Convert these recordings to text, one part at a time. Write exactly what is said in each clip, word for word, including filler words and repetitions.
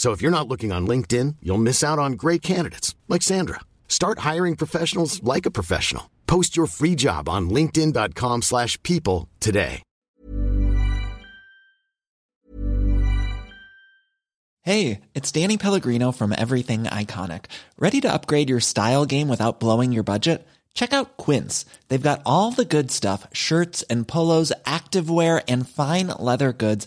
So if you're not looking on LinkedIn, you'll miss out on great candidates like Sandra. Start hiring professionals like a professional. Post your free job on linkedin.com slash people today. Hey, it's Danny Pellegrino from Everything Iconic. Ready to upgrade your style game without blowing your budget? Check out Quince. They've got all the good stuff, shirts and polos, activewear, and fine leather goods,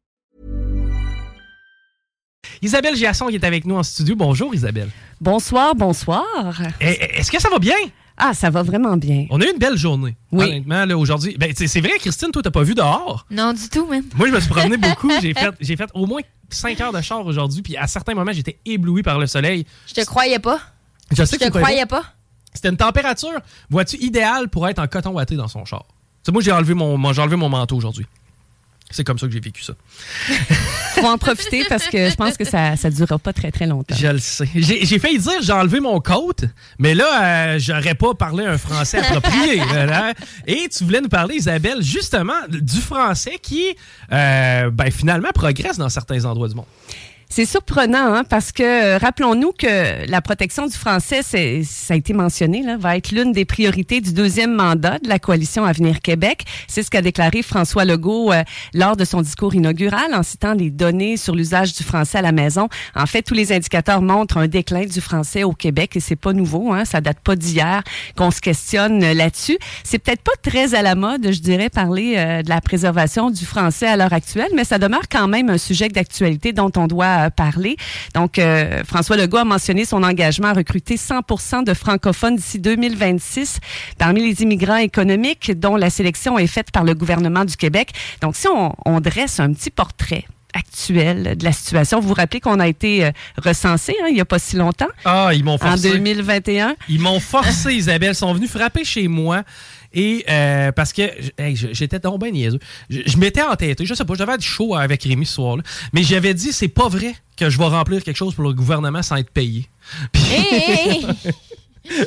Isabelle Giasson qui est avec nous en studio. Bonjour Isabelle. Bonsoir, bonsoir. Et, est-ce que ça va bien? Ah, ça va vraiment bien. On a eu une belle journée, oui. Honnêtement, là, aujourd'hui. Ben, c'est vrai, Christine, toi, t'as pas vu dehors? Non, du tout, même. Moi, je me suis promené beaucoup. J'ai fait, j'ai fait au moins cinq heures de char aujourd'hui, puis à certains moments, j'étais ébloui par le soleil. Je te croyais pas. Je sais que je te croyais pas. pas. C'était une température, vois-tu, idéale pour être en coton watté dans son char. C'est moi, j'ai enlevé mon, mon, j'ai enlevé mon manteau aujourd'hui. C'est comme ça que j'ai vécu ça. Faut en profiter parce que je pense que ça ne durera pas très, très longtemps. Je le sais. J'ai, j'ai failli dire j'ai enlevé mon coat, mais là, euh, j'aurais pas parlé un français approprié. Voilà. Et tu voulais nous parler, Isabelle, justement, du français qui, euh, ben, finalement, progresse dans certains endroits du monde. C'est surprenant, hein, parce que rappelons-nous que la protection du français, c'est, ça a été mentionné, là, va être l'une des priorités du deuxième mandat de la Coalition Avenir Québec. C'est ce qu'a déclaré François Legault euh, lors de son discours inaugural en citant des données sur l'usage du français à la maison. En fait, tous les indicateurs montrent un déclin du français au Québec et c'est pas nouveau, hein, ça date pas d'hier qu'on se questionne là-dessus. C'est peut-être pas très à la mode, je dirais, parler euh, de la préservation du français à l'heure actuelle, mais ça demeure quand même un sujet d'actualité dont on doit parler. Donc, euh, François Legault a mentionné son engagement à recruter cent pour cent de francophones d'ici deux mille vingt-six parmi les immigrants économiques dont la sélection est faite par le gouvernement du Québec. Donc, si on, on dresse un petit portrait actuel de la situation, vous vous rappelez qu'on a été euh, recensé, hein, il n'y a pas si longtemps. Ah, ils m'ont forcé. En deux mille vingt et un. Ils m'ont forcé, Isabelle. Ils sont venus frapper chez moi. Et euh, parce que hey, j'étais donc bien niaiseux. Je, je m'étais entêté, je sais pas, je devais être chaud avec Rémi ce soir-là, mais j'avais dit c'est pas vrai que je vais remplir quelque chose pour le gouvernement sans être payé. Puis... Hey, hey.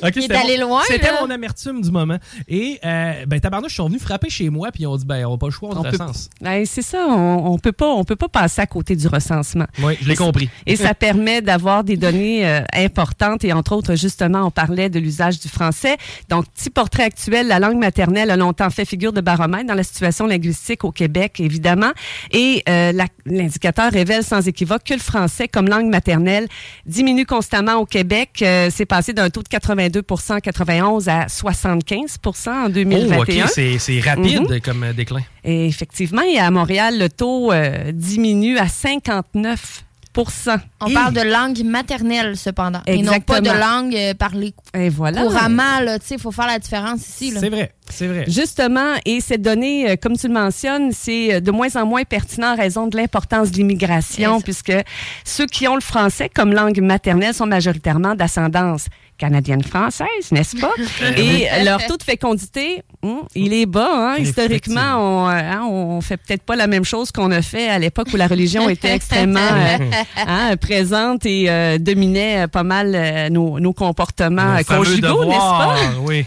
Okay, il est allé mon, loin. C'était là. Mon amertume du moment. Et, euh, ben, tabarnouche, ils sont venus frapper chez moi, puis ils ont dit, ben, on n'a pas le choix, on, on recense. Peut... Ben, c'est ça, on ne peut pas, on peut pas passer à côté du recensement. Oui, je l'ai et compris. C'est... Et ça permet d'avoir des données euh, importantes, et entre autres, justement, on parlait de l'usage du français. Donc, petit portrait actuel, la langue maternelle a longtemps fait figure de baromètre dans la situation linguistique au Québec, évidemment. Et euh, la, l'indicateur révèle sans équivoque que le français, comme langue maternelle, diminue constamment au Québec. Euh, c'est passé d'un taux de quatre-vingt-deux pour cent en quatre-vingt-onze à soixante-quinze pour cent en deux mille vingt et un. Oh, OK, c'est, c'est rapide mm-hmm. comme déclin. Et effectivement, et à Montréal, le taux euh, diminue à cinquante-neuf pour cent. On et... parle de langue maternelle, cependant. Exactement. Et non pas de langue euh, parlée et voilà. couramment. Il faut faire la différence ici. Là. C'est vrai. C'est vrai. Justement, et cette donnée, comme tu le mentionnes, c'est de moins en moins pertinent en raison de l'importance de l'immigration, puisque ceux qui ont le français comme langue maternelle sont majoritairement d'ascendance canadienne-française, n'est-ce pas? Et leur taux de fécondité, hum, il est bas. Hein? Historiquement, on hein, on fait peut-être pas la même chose qu'on a fait à l'époque où la religion était extrêmement euh, hein, présente et euh, dominait pas mal euh, nos, nos comportements nos conjugaux, n'est-ce pas? Oui.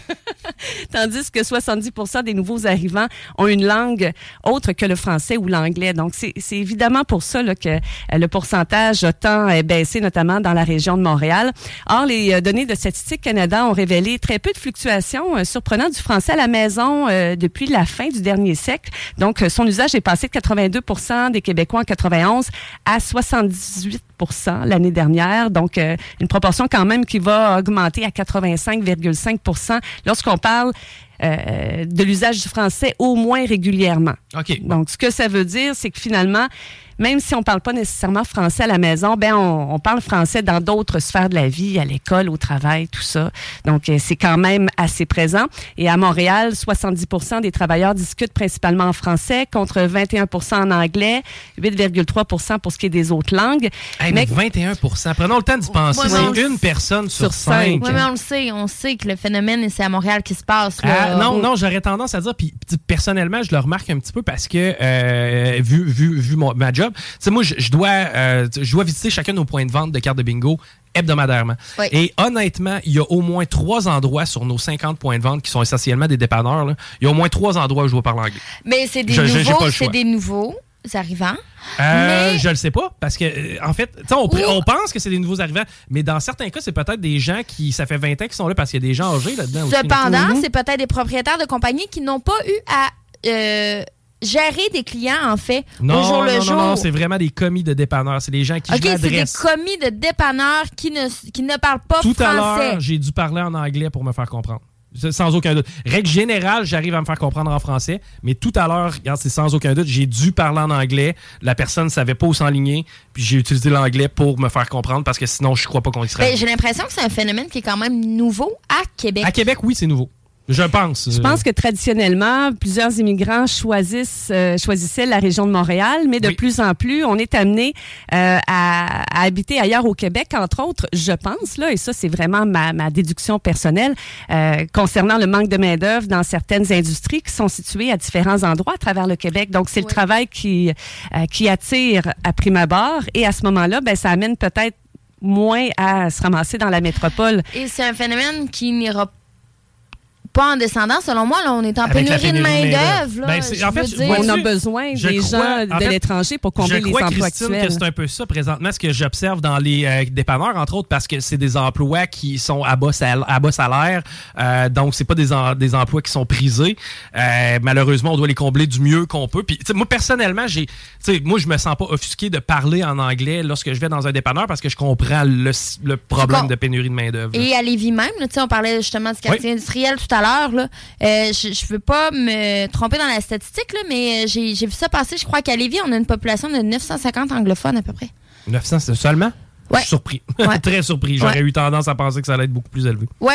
Tandis que soixante-dix pour cent des nouveaux arrivants ont une langue autre que le français ou l'anglais. Donc, c'est, c'est évidemment pour ça là, que euh, le pourcentage a tant euh, baissé, notamment dans la région de Montréal. Or, les euh, données de Statistiques Canada ont révélé très peu de fluctuations euh, surprenantes du français à la maison euh, depuis la fin du dernier siècle. Donc, euh, son usage est passé de quatre-vingt-deux pour cent des Québécois en quatre-vingt-onze à soixante-dix-huit pour cent l'année dernière. Donc, euh, une proportion quand même qui va augmenter à quatre-vingt-cinq virgule cinq pour cent lorsqu'on parle euh, de l'usage du français au moins régulièrement. Okay. Donc, ce que ça veut dire, c'est que finalement, même si on ne parle pas nécessairement français à la maison, ben on, on parle français dans d'autres sphères de la vie, à l'école, au travail, tout ça. Donc, c'est quand même assez présent. Et à Montréal, soixante-dix pour cent des travailleurs discutent principalement en français, contre vingt et un pour cent en anglais, huit virgule trois pour cent pour ce qui est des autres langues. Hey, mais vingt et un pour cent, prenons le temps d'y penser. Ouais, c'est une s- personne sur, sur cinq. cinq. Oui, mais on le sait, on sait que le phénomène, c'est à Montréal qui se passe. Là, ah, non, au... non, j'aurais tendance à dire, puis personnellement, je le remarque un petit peu parce que, euh, vu, vu, vu mon, ma job, T'sais, moi, je, je, dois, euh, je dois visiter chacun de nos points de vente de cartes de bingo hebdomadairement. Oui. Et honnêtement, il y a au moins trois endroits sur nos cinquante points de vente qui sont essentiellement des dépanneurs. Là. Il y a au moins trois endroits où je dois parler anglais. Mais c'est des je, nouveaux, c'est des nouveaux arrivants. Euh, mais... Je le sais pas, parce que, en fait, on, Ou... on pense que c'est des nouveaux arrivants, mais dans certains cas, c'est peut-être des gens qui, ça fait vingt ans qu'ils sont là parce qu'il y a des gens âgés là-dedans. Cependant, aussi. C'est peut-être des propriétaires de compagnies qui n'ont pas eu à... Euh... gérer des clients, en fait, non, au jour non, le non, jour. Non, non, c'est vraiment des commis de dépanneurs. C'est des gens qui okay, je m'adresse. OK, c'est des commis de dépanneurs qui ne, qui ne parlent pas Tout français. Tout à l'heure, j'ai dû parler en anglais pour me faire comprendre. Sans aucun doute. Règle générale, j'arrive à me faire comprendre en français, mais tout à l'heure, regarde, c'est sans aucun doute, j'ai dû parler en anglais. La personne ne savait pas où s'enligner, puis j'ai utilisé l'anglais pour me faire comprendre parce que sinon, je ne crois pas qu'on y serait. Ben, j'ai l'impression que c'est un phénomène qui est quand même nouveau à Québec. À Québec, oui, c'est nouveau. Je pense. Je pense que traditionnellement, plusieurs immigrants choisissent, euh, choisissaient la région de Montréal, mais de oui. plus en plus, on est amené euh, à, à habiter ailleurs au Québec, entre autres, je pense, là, et ça, c'est vraiment ma, ma déduction personnelle, euh, concernant le manque de main-d'œuvre dans certaines industries qui sont situées à différents endroits à travers le Québec. Donc, c'est oui. le travail qui, euh, qui attire à prime abord, et à ce moment-là, ben, ça amène peut-être moins à se ramasser dans la métropole. Et c'est un phénomène qui n'ira pas Pas en descendant, selon moi, là, on est en Avec pénurie de main-d'œuvre. Ben, en fait, on a besoin des crois, gens de fait, l'étranger pour combler les emplois actuels. Je crois, Christine, que c'est un peu ça présentement, ce que j'observe dans les euh, dépanneurs, entre autres, parce que c'est des emplois qui sont à bas salaire, à bas salaire euh, donc c'est pas des, en, des emplois qui sont prisés. Euh, malheureusement, on doit les combler du mieux qu'on peut. Puis, moi, personnellement, j'ai, moi, je me sens pas offusqué de parler en anglais lorsque je vais dans un dépanneur parce que je comprends le, le problème bon. de pénurie de main-d'œuvre. Et à Lévis-même, on parlait justement du quartier oui. industriel tout à l'heure. à l'heure, là. Euh, je ne veux pas me tromper dans la statistique, là, mais j'ai, j'ai vu ça passer. Je crois qu'à Lévis, on a une population de neuf cent cinquante anglophones à peu près. neuf cents seulement? Ouais. Je suis surpris. Ouais. Très surpris. J'aurais ouais. eu tendance à penser que ça allait être beaucoup plus élevé. Oui.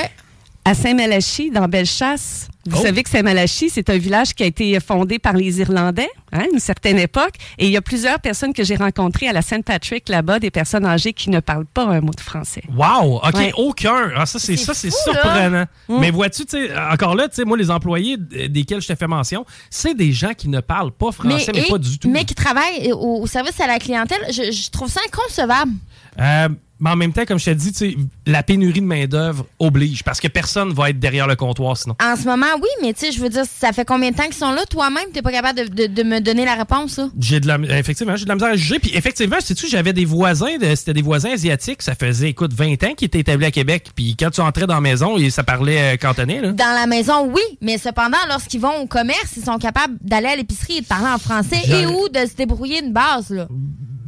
À Saint-Malachie, dans Bellechasse, vous oh. savez que Saint-Malachie, c'est un village qui a été fondé par les Irlandais à hein, une certaine époque. Et il y a plusieurs personnes que j'ai rencontrées à la Saint-Patrick là-bas, des personnes âgées qui ne parlent pas un mot de français. Wow! OK, ouais. aucun! Ah, ça, c'est, c'est, ça, c'est fou, surprenant. Mmh. Mais vois-tu, tu sais, encore là, tu sais, moi, les employés desquels je te fais mention, c'est des gens qui ne parlent pas français, mais, mais et, pas du tout. Mais qui travaillent au service à la clientèle. Je, je trouve ça inconcevable. Euh... Mais en même temps, comme je te dis, la pénurie de main-d'œuvre oblige parce que personne ne va être derrière le comptoir sinon. En ce moment, oui, mais tu sais, je veux dire, ça fait combien de temps qu'ils sont là? Toi-même, tu n'es pas capable de, de, de me donner la réponse, là? J'ai de la, effectivement, j'ai de la misère à juger. Puis effectivement, sais-tu, j'avais des voisins, de, c'était des voisins asiatiques, ça faisait, écoute, vingt ans qu'ils étaient établis à Québec. Puis quand tu entrais dans la maison, ça parlait cantonais, là. Dans la maison, oui, mais cependant, lorsqu'ils vont au commerce, ils sont capables d'aller à l'épicerie et de parler en français je... et ou de se débrouiller une base, là.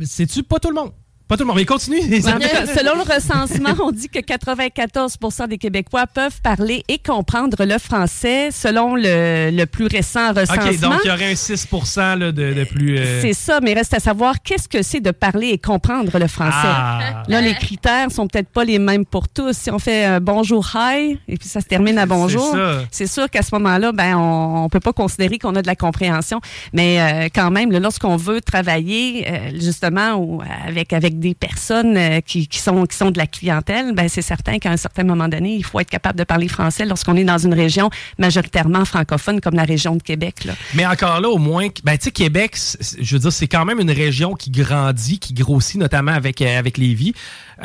C'est-tu pas tout le monde? Pas tout le monde, mais continue. Selon le recensement, on dit que quatre-vingt-quatorze pour cent des Québécois peuvent parler et comprendre le français selon le, le plus récent recensement. OK, donc il y aurait un six pour cent là, de, de plus... Euh... C'est ça, mais reste à savoir qu'est-ce que c'est de parler et comprendre le français. Ah. Là, les critères sont peut-être pas les mêmes pour tous. Si on fait un bonjour, hi, et puis ça se termine à bonjour, c'est, ça. c'est sûr qu'à ce moment-là, ben, on, on peut pas considérer qu'on a de la compréhension. Mais euh, quand même, là, lorsqu'on veut travailler, euh, justement, ou avec, avec avec des personnes euh, qui, qui, sont, qui sont de la clientèle, ben c'est certain qu'à un certain moment donné, il faut être capable de parler français lorsqu'on est dans une région majoritairement francophone comme la région de Québec. Là. Mais encore là, au moins, ben tu sais, Québec, je veux dire, c'est quand même une région qui grandit, qui grossit, notamment avec, euh, avec Lévis.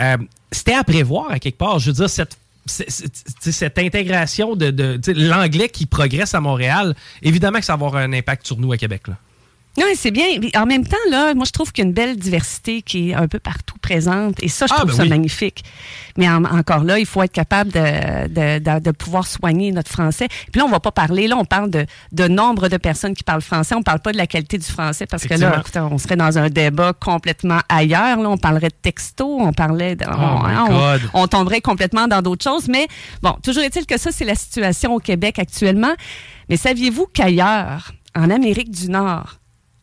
Euh, c'était à prévoir à quelque part. Je veux dire, cette C'est, c'est, cette intégration de, de l'anglais qui progresse à Montréal, évidemment que ça va avoir un impact sur nous à Québec, là. Oui, c'est bien. En même temps, là, moi, je trouve qu'il y a une belle diversité qui est un peu partout présente. Et ça, je ah, trouve ben ça oui. magnifique. Mais en, encore là, il faut être capable de, de, de, de pouvoir soigner notre français. Puis là, on va pas parler. Là, on parle de, de nombre de personnes qui parlent français. On parle pas de la qualité du français parce que là, écoute, on serait dans un débat complètement ailleurs. Là, on parlerait de texto, on parlerait de, oh on, on, on tomberait complètement dans d'autres choses. Mais bon, toujours est-il que ça, c'est la situation au Québec actuellement. Mais saviez-vous qu'ailleurs, en Amérique du Nord,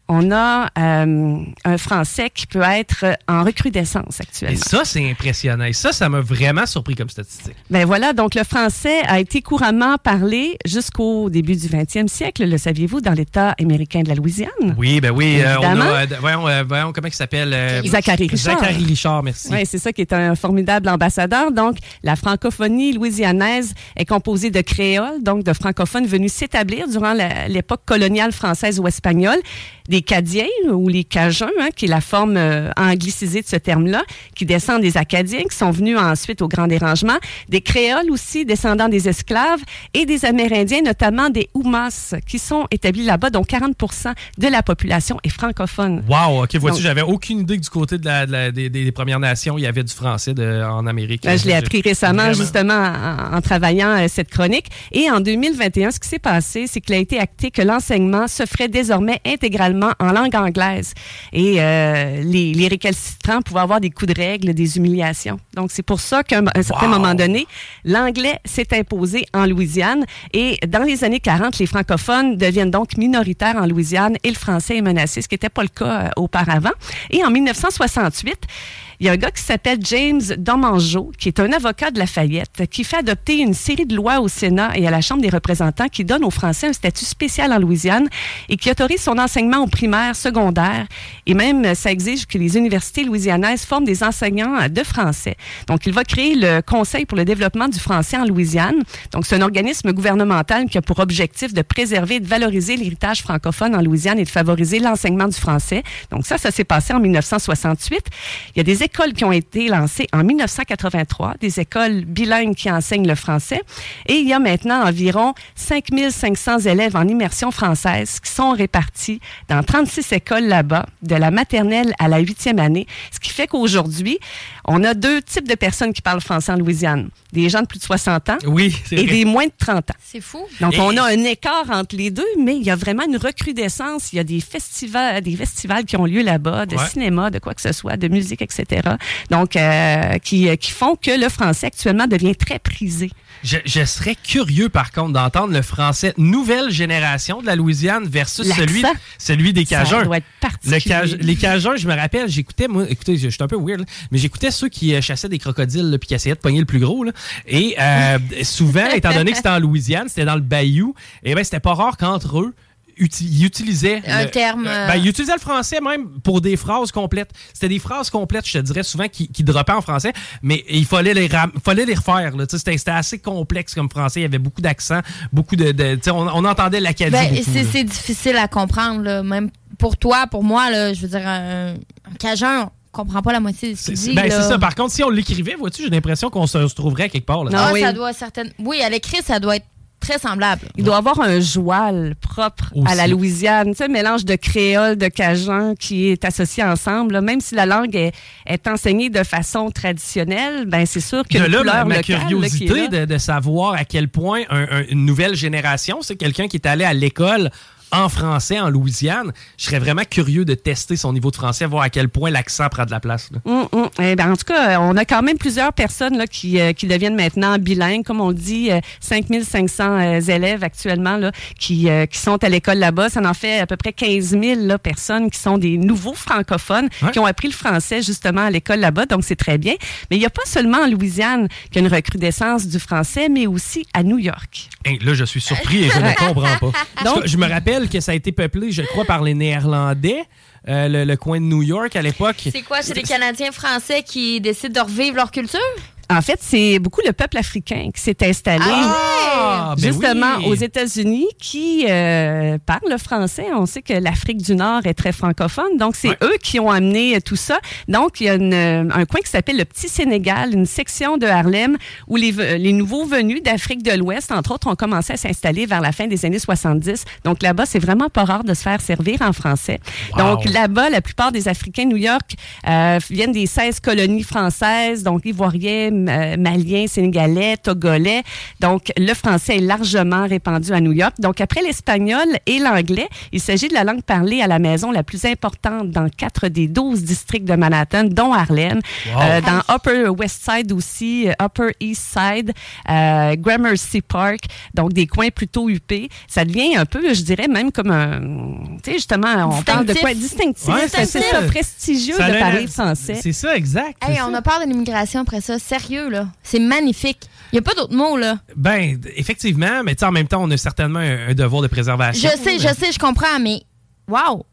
on a euh, un français qui peut être en recrudescence actuellement. Et ça, c'est impressionnant. Et ça, ça m'a vraiment surpris comme statistique. Ben voilà, donc le français a été couramment parlé jusqu'au début du vingtième siècle, le saviez-vous, dans l'État américain de la Louisiane. Oui, ben oui. Euh, on a, euh, voyons, euh, voyons, comment il s'appelle? Euh, Isaac Richard. Isaac Richard, merci. Oui, c'est ça qui est un formidable ambassadeur. Donc, la francophonie louisianaise est composée de créoles, donc de francophones venus s'établir durant la, l'époque coloniale française ou espagnole. Des Cadiens ou les Cajuns, hein, qui est la forme euh, anglicisée de ce terme-là, qui descendent des Acadiens, qui sont venus ensuite au Grand Dérangement, des Créoles aussi, descendants des esclaves, et des Amérindiens, notamment des Oumas, qui sont établis là-bas, dont quarante pour cent de la population est francophone. Wow! OK, voici, donc, j'avais aucune idée que du côté de la, de la, des, des Premières Nations, il y avait du français de, en Amérique. Ben, je l'ai appris récemment, vraiment, justement, en, en travaillant euh, cette chronique. Et en deux mille vingt et un, ce qui s'est passé, c'est qu'il a été acté que l'enseignement se ferait désormais intégralement en langue anglaise. Et euh, les, les récalcitrants pouvaient avoir des coups de règle, des humiliations. Donc, c'est pour ça qu'à un, un certain wow. moment donné, l'anglais s'est imposé en Louisiane. Et dans les années quarante, les francophones deviennent donc minoritaires en Louisiane et le français est menacé, ce qui n'était pas le cas euh, auparavant. Et en dix-neuf cent soixante-huit, il y a un gars qui s'appelle James Domangeau, qui est un avocat de Lafayette, qui fait adopter une série de lois au Sénat et à la Chambre des représentants qui donnent aux Français un statut spécial en Louisiane et qui autorise son enseignement aux primaires, secondaires, et même ça exige que les universités louisianaises forment des enseignants de français. Donc, il va créer le Conseil pour le développement du français en Louisiane. Donc, c'est un organisme gouvernemental qui a pour objectif de préserver et de valoriser l'héritage francophone en Louisiane et de favoriser l'enseignement du français. Donc, ça, ça s'est passé en dix-neuf cent soixante-huit. Il y a des écoles qui ont été lancées en dix-neuf cent quatre-vingt-trois, des écoles bilingues qui enseignent le français. Et il y a maintenant environ cinq mille cinq cents élèves en immersion française qui sont répartis dans trente-six écoles là-bas, de la maternelle à la huitième année. Ce qui fait qu'aujourd'hui, on a deux types de personnes qui parlent français en Louisiane. Des gens de plus de soixante ans oui, c'est et vrai. Des moins de trente ans. C'est fou. Donc, et... on a un écart entre les deux, mais il y a vraiment une recrudescence. Il y a des festivals, des festivals qui ont lieu là-bas, de ouais. cinéma, de quoi que ce soit, de musique, et cetera. Donc, euh, qui, qui font que le français actuellement devient très prisé. Je, je serais curieux, par contre, d'entendre le français nouvelle génération de la Louisiane versus celui, celui des Cajuns. Ça doit être particulier. Le Caj, les Cajuns, je me rappelle, j'écoutais, moi, écoutez, je suis un peu weird, là, mais j'écoutais ceux qui euh, chassaient des crocodiles là, puis qui essayaient de pogner le plus gros. Là, et euh, souvent, étant donné que c'était en Louisiane, c'était dans le bayou, et ben c'était pas rare qu'entre eux, ils utilisaient un le, terme. Euh, ben, ils utilisaient le français même pour des phrases complètes. C'était des phrases complètes, je te dirais souvent, qui, qui droppaient en français, mais il fallait les, ram, fallait les refaire. Là. C'était, c'était assez complexe comme français. Il y avait beaucoup d'accents, beaucoup de. de on, on entendait l'Acadie. Ben, beaucoup, c'est, c'est difficile à comprendre, là. Même pour toi, pour moi, là, je veux dire, un, un Cajun. On comprend pas la moitié de ce qu'il dit. Ben, c'est ça. Par contre, si on l'écrivait, vois-tu, j'ai l'impression qu'on se retrouverait quelque part. Là. Non, ah, oui. ça doit certaines. Oui, à l'écrit, ça doit être très semblable. Il ouais. doit avoir un joual propre aussi à la Louisiane. Tu sais, mélange de créole, de cajun qui est associé ensemble. Là. Même si la langue est, est enseignée de façon traditionnelle, ben c'est sûr que de là, couleur ma, ma locale, curiosité là, de, de savoir à quel point un, un, une nouvelle génération, c'est quelqu'un qui est allé à l'école en français, en Louisiane, je serais vraiment curieux de tester son niveau de français, voir à quel point l'accent prend de la place. Là. Mm, mm. Eh bien, en tout cas, on a quand même plusieurs personnes là, qui, euh, qui deviennent maintenant bilingues. Comme on dit, euh, cinq mille cinq cents euh, élèves actuellement là, qui, euh, qui sont à l'école là-bas. Ça en fait à peu près quinze mille là, personnes qui sont des nouveaux francophones ouais. qui ont appris le français justement à l'école là-bas. Donc, c'est très bien. Mais il n'y a pas seulement en Louisiane qu'il y a une recrudescence du français, mais aussi à New York. Hey, là, je suis surpris et je ne comprends pas. Donc, je me rappelle rappelle que ça a été peuplé, je crois, par les Néerlandais. Euh, le, le coin de New York à l'époque. C'est quoi? C'est les Canadiens français qui décident de revivre leur culture? En fait, c'est beaucoup le peuple africain qui s'est installé ah, justement ben oui. aux États-Unis qui euh, parle le français. On sait que l'Afrique du Nord est très francophone, donc c'est ouais. eux qui ont amené tout ça. Donc, il y a une, un coin qui s'appelle le Petit Sénégal, une section de Harlem où les, les nouveaux venus d'Afrique de l'Ouest, entre autres, ont commencé à s'installer vers la fin des années soixante-dix. Donc là-bas, c'est vraiment pas rare de se faire servir en français. Wow. Donc là-bas, la plupart des Africains de New York euh, viennent des seize colonies françaises, donc ivoiriennes, maliens, sénégalais, togolais. Donc, le français est largement répandu à New York. Donc, après l'espagnol et l'anglais, il s'agit de la langue parlée à la maison la plus importante dans quatre des douze districts de Manhattan, dont Harlem. Wow. Euh, dans Upper West Side aussi, Upper East Side, euh, Gramercy Park, donc des coins plutôt huppés. Ça devient un peu, je dirais, même comme un... Tu sais, justement, on distinctif. Parle de quoi? Distinctif. Ouais, c'est, c'est ça, prestigieux ça de parler français. C'est ça, exact. Hey, c'est on ça. A parlé de l'immigration après ça, sérieux, là. C'est magnifique. Il n'y a pas d'autres mots, là. Ben, effectivement, mais tu sais, en même temps, on a certainement un, un devoir de préservation. Je sais, mais... je sais, je comprends, mais waouh!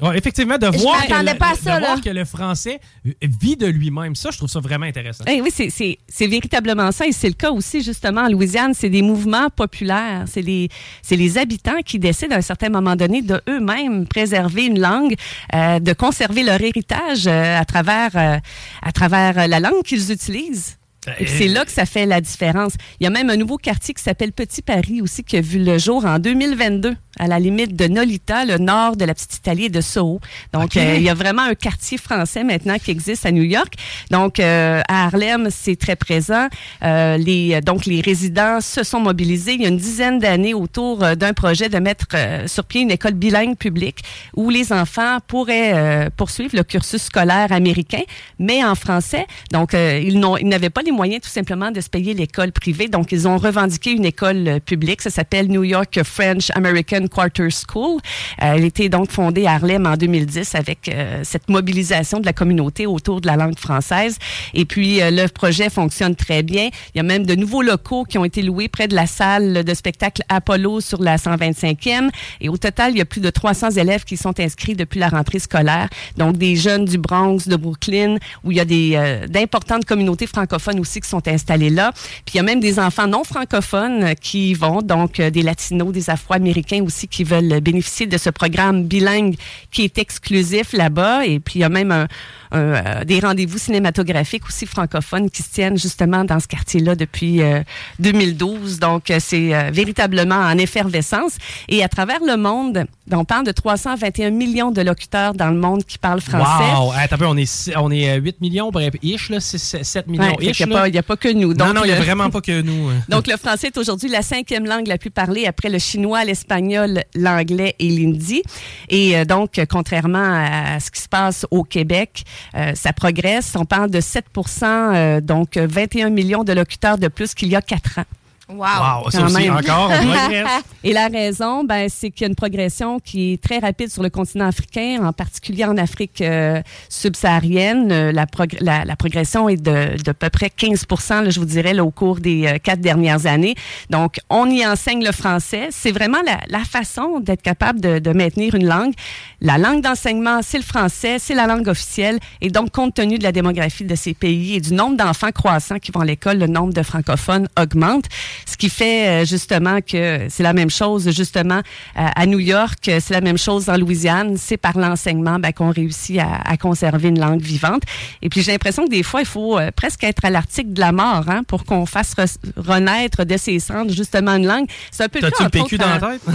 Ouais, effectivement, de, voir que, le, pas ça, de voir que le français vit de lui-même, ça, je trouve ça vraiment intéressant. Eh oui, c'est, c'est, c'est véritablement ça. Et c'est le cas aussi, justement, en Louisiane. C'est des mouvements populaires. C'est les, c'est les habitants qui décident, à un certain moment donné, de eux-mêmes préserver une langue, euh, de conserver leur héritage euh, à travers, euh, à travers la langue qu'ils utilisent. Et c'est là que ça fait la différence. Il y a même un nouveau quartier qui s'appelle Petit Paris aussi, qui a vu le jour en deux mille vingt-deux, à la limite de Nolita, le nord de la petite Italie et de Soho. Donc, okay. euh, il y a vraiment un quartier français maintenant qui existe à New York. Donc, euh, à Harlem, c'est très présent. Euh, les, donc, les résidents se sont mobilisés il y a une dizaine d'années autour d'un projet de mettre euh, sur pied une école bilingue publique où les enfants pourraient euh, poursuivre le cursus scolaire américain, mais en français. Donc, euh, ils, n'ont, ils n'avaient pas les moyens tout simplement de se payer l'école privée. Donc, ils ont revendiqué une école euh, publique. Ça s'appelle New York French American Quarter School. Euh, elle était donc fondée à Harlem en deux mille dix avec euh, cette mobilisation de la communauté autour de la langue française. Et puis, euh, le projet fonctionne très bien. Il y a même de nouveaux locaux qui ont été loués près de la salle de spectacle Apollo sur la cent vingt-cinquième. Et au total, il y a plus de trois cents élèves qui sont inscrits depuis la rentrée scolaire. Donc, des jeunes du Bronx, de Brooklyn, où il y a des, euh, d'importantes communautés francophones aussi qui sont installées là. Puis, il y a même des enfants non francophones qui y vont, donc euh, des Latinos, des Afro-Américains aussi, qui veulent bénéficier de ce programme bilingue qui est exclusif là-bas. Et puis, il y a même un, un, des rendez-vous cinématographiques aussi francophones qui se tiennent justement dans ce quartier-là depuis euh, deux mille douze. Donc, c'est euh, véritablement en effervescence. Et à travers le monde, on parle de trois cent vingt et un millions de locuteurs dans le monde qui parlent français. Wow! Attends un peu, on est, on est huit millions, bref, ish, là, sept millions ouais, ish. Il n'y a, a pas que nous. Donc, non, non, il n'y a vraiment pas que nous. Donc, le français est aujourd'hui la cinquième langue la plus parlée après le chinois, l'espagnol, l'anglais et l'hindi. Et euh, donc, contrairement à, à ce qui se passe au Québec, euh, ça progresse. On parle de sept pour cent, euh, donc vingt et un millions de locuteurs de plus qu'il y a quatre ans. Wow! wow ça aussi, encore, on progresse. Et la raison, ben, c'est qu'il y a une progression qui est très rapide sur le continent africain, en particulier en Afrique euh, subsaharienne. Euh, la, progr- la, la progression est de, de peu près quinze pour cent, là, je vous dirais, là, au cours des euh, quatre dernières années. Donc, on y enseigne le français. C'est vraiment la, la façon d'être capable de, de maintenir une langue. La langue d'enseignement, c'est le français, c'est la langue officielle. Et donc, compte tenu de la démographie de ces pays et du nombre d'enfants croissants qui vont à l'école, le nombre de francophones augmente. Ce qui fait, euh, justement, que c'est la même chose, justement, euh, à New York, c'est la même chose en Louisiane. C'est par l'enseignement ben, qu'on réussit à, à conserver une langue vivante. Et puis, j'ai l'impression que des fois, il faut euh, presque être à l'article de la mort hein, pour qu'on fasse re- renaître de ses cendres, justement, une langue. C'est un peu T'as-tu le cas, P Q contre, dans euh... la tête?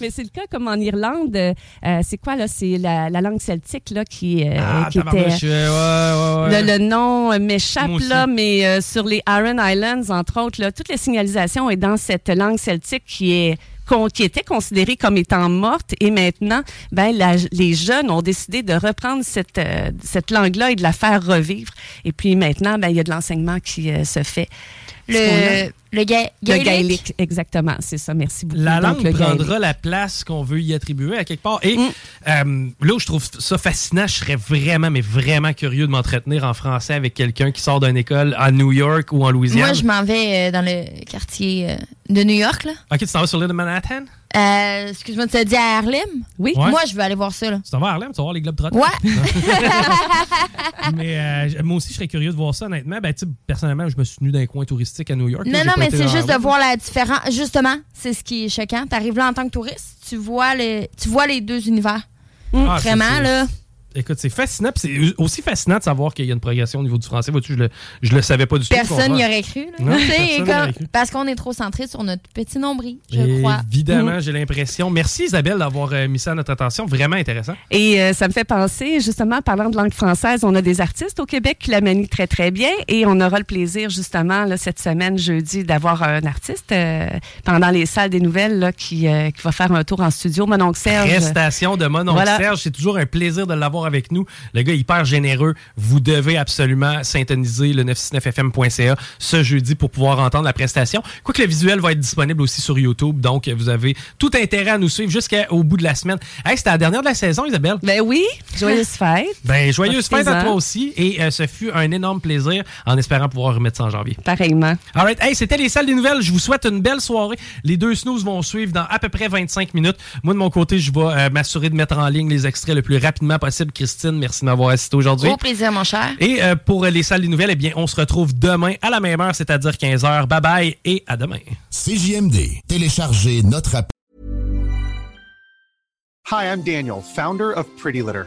Mais c'est le cas, comme en Irlande, euh, c'est quoi, là? C'est la, la langue celtique, là, qui, euh, ah, qui était... Je... Ouais, ouais, ouais. Le, le nom m'échappe, là, mais euh, sur les Aran Islands, entre autres, là, toute la signalisation est dans cette langue celtique qui est qui était considérée comme étant morte et maintenant, ben, la, les jeunes ont décidé de reprendre cette, euh, cette langue-là et de la faire revivre. Et puis maintenant, ben, il y a de l'enseignement qui euh, se fait. Le, le, ga- le gaélique, exactement, c'est ça, merci beaucoup. La langue donc, prendra la place qu'on veut y attribuer à quelque part. Et mm. euh, là où je trouve ça fascinant, je serais vraiment, mais vraiment curieux de m'entretenir en français avec quelqu'un qui sort d'une école à New York ou en Louisiane. Moi, je m'en vais euh, dans le quartier... Euh... De New York, là. OK, tu t'en vas sur l'île de Manhattan? Euh, excuse-moi, tu as dit à Harlem? Oui. Ouais. Moi, je veux aller voir ça, là. Tu t'en vas à Harlem, tu vas voir les Globetrotters? Ouais. Mais euh, moi aussi, je serais curieux de voir ça, honnêtement. Ben, tu sais, personnellement, je me suis tenu d'un coin touristique à New York. Non, là, non, mais c'est juste Harlem. De voir la différence. Justement, c'est ce qui est choquant. Tu arrives là en tant que touriste, tu vois, le... tu vois les deux univers. Mmh. Ah, vraiment, c'est, c'est... là. Écoute, c'est fascinant. Puis c'est aussi fascinant de savoir qu'il y a une progression au niveau du français. Vois-tu, je le, je le savais pas du tout. Personne n'y aurait cru. Là. Non, personne aurait cru. Parce qu'on est trop centré sur notre petit nombril, je Et crois. Évidemment, mmh. j'ai l'impression. Merci, Isabelle, d'avoir mis ça à notre attention. Vraiment intéressant. Et euh, ça me fait penser, justement, parlant de langue française, on a des artistes au Québec qui la manient très, très bien. Et on aura le plaisir, justement, là, cette semaine, jeudi, d'avoir un artiste euh, pendant les salles des nouvelles là, qui, euh, qui va faire un tour en studio. Mononcle Serge. Prestation de Mononcle voilà. Serge. C'est toujours un plaisir de l'avoir avec nous. Le gars hyper généreux. Vous devez absolument syntoniser le neuf cent soixante-dix-neuf F M point C A ce jeudi pour pouvoir entendre la prestation. Quoique le visuel va être disponible aussi sur YouTube, donc vous avez tout intérêt à nous suivre jusqu'au bout de la semaine. Hey, c'était la dernière de la saison, Isabelle. Ben oui. Joyeuse fête. Ben, joyeuse fête à toi aussi. Et euh, ce fut un énorme plaisir en espérant pouvoir remettre ça en janvier. Pareillement. All right. Hey, c'était les salles des nouvelles. Je vous souhaite une belle soirée. Les deux snooze vont suivre dans à peu près vingt-cinq minutes. Moi, de mon côté, je vais euh, m'assurer de mettre en ligne les extraits le plus rapidement possible. Christine, merci de m'avoir assisté aujourd'hui. Au plaisir, mon cher. Et euh, pour les salles des nouvelles, eh bien, on se retrouve demain à la même heure, c'est-à-dire quinze heures. Bye bye et à demain. C J M D. Téléchargez notre app. Hi, I'm Daniel, founder of Pretty Litter.